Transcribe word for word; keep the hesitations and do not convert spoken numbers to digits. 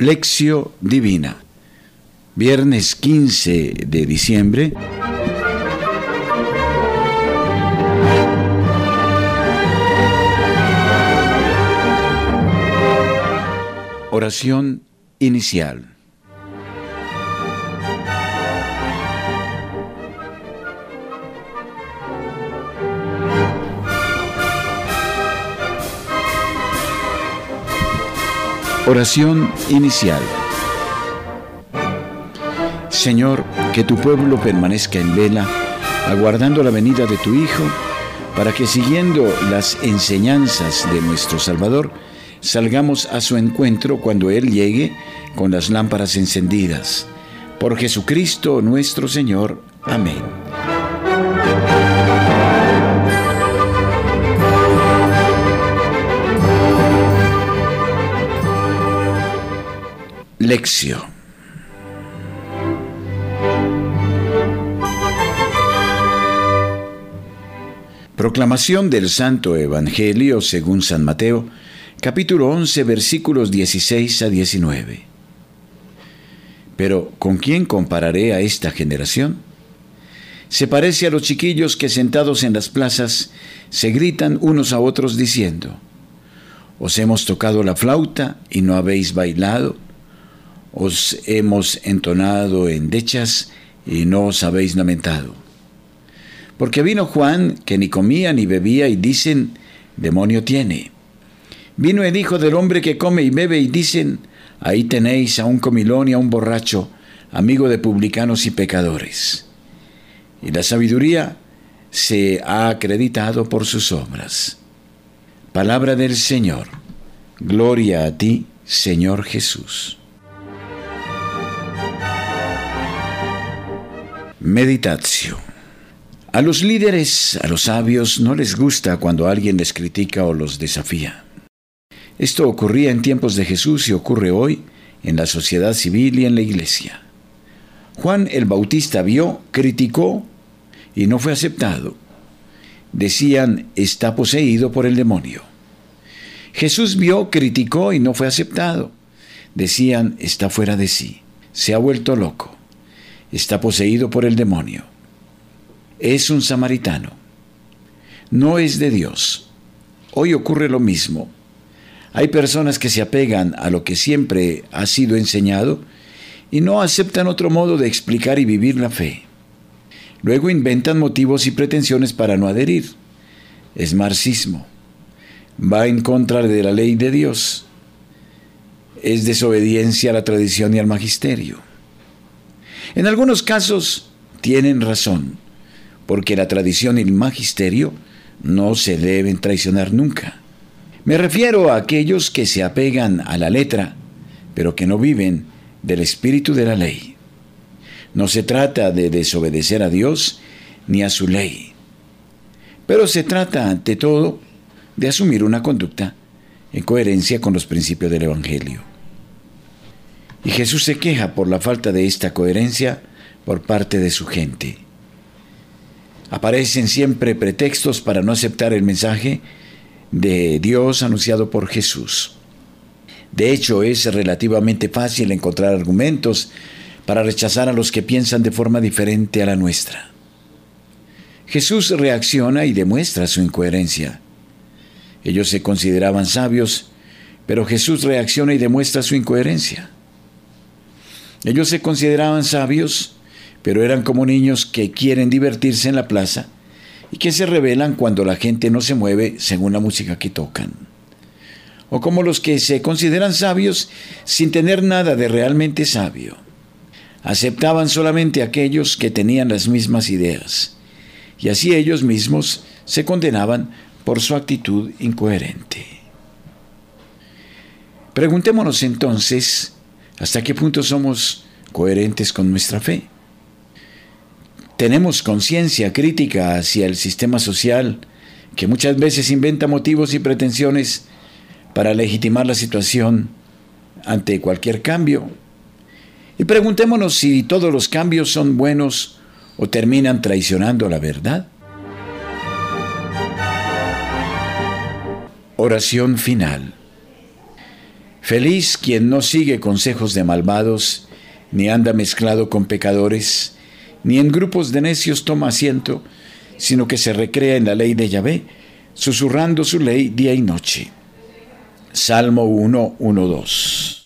Lectio Divina, viernes quince de diciembre. Oración inicial. Oración inicial. Señor, que tu pueblo permanezca en vela, aguardando la venida de tu Hijo, para que siguiendo las enseñanzas de nuestro Salvador, salgamos a su encuentro cuando Él llegue con las lámparas encendidas. Por Jesucristo nuestro Señor. Amén. Lectio. Proclamación del Santo Evangelio según San Mateo, capítulo once, versículos dieciséis a diecinueve. Pero, ¿con quién compararé a esta generación? Se parece a los chiquillos que sentados en las plazas se gritan unos a otros diciendo: «Os hemos tocado la flauta y no habéis bailado. Os hemos entonado endechas y no os habéis lamentado». Porque vino Juan, que ni comía ni bebía, y dicen: «Demonio tiene». Vino el Hijo del Hombre, que come y bebe, y dicen: «Ahí tenéis a un comilón y a un borracho, amigo de publicanos y pecadores». Y la sabiduría se ha acreditado por sus obras. Palabra del Señor. Gloria a ti, Señor Jesús. Meditatio. A los líderes, a los sabios, no les gusta cuando alguien les critica o los desafía. Esto ocurría en tiempos de Jesús y ocurre hoy en la sociedad civil y en la iglesia. Juan el Bautista vio, criticó y no fue aceptado. Decían: «Está poseído por el demonio». Jesús vio, criticó y no fue aceptado. Decían: «Está fuera de sí, se ha vuelto loco. Está poseído por el demonio. Es un samaritano. No es de Dios». Hoy ocurre lo mismo. Hay personas que se apegan a lo que siempre ha sido enseñado y no aceptan otro modo de explicar y vivir la fe. Luego inventan motivos y pretensiones para no adherir. Es marxismo. Va en contra de la ley de Dios. Es desobediencia a la tradición y al magisterio. En algunos casos tienen razón, porque la tradición y el magisterio no se deben traicionar nunca. Me refiero a aquellos que se apegan a la letra, pero que no viven del espíritu de la ley. No se trata de desobedecer a Dios ni a su ley, pero se trata ante todo de asumir una conducta en coherencia con los principios del Evangelio. Y Jesús se queja por la falta de esta coherencia por parte de su gente. Aparecen siempre pretextos para no aceptar el mensaje de Dios anunciado por Jesús. De hecho, es relativamente fácil encontrar argumentos para rechazar a los que piensan de forma diferente a la nuestra. Jesús reacciona y demuestra su incoherencia. Ellos se consideraban sabios, pero Jesús reacciona y demuestra su incoherencia. Ellos se consideraban sabios, pero eran como niños que quieren divertirse en la plaza y que se rebelan cuando la gente no se mueve según la música que tocan. O como los que se consideran sabios sin tener nada de realmente sabio. Aceptaban solamente aquellos que tenían las mismas ideas, y así ellos mismos se condenaban por su actitud incoherente. Preguntémonos entonces: ¿hasta qué punto somos coherentes con nuestra fe? ¿Tenemos conciencia crítica hacia el sistema social que muchas veces inventa motivos y pretensiones para legitimar la situación ante cualquier cambio? Y preguntémonos si todos los cambios son buenos o terminan traicionando la verdad. Oración final. Feliz quien no sigue consejos de malvados, ni anda mezclado con pecadores, ni en grupos de necios toma asiento, sino que se recrea en la ley de Yahvé, susurrando su ley día y noche. Salmo uno, uno, dos.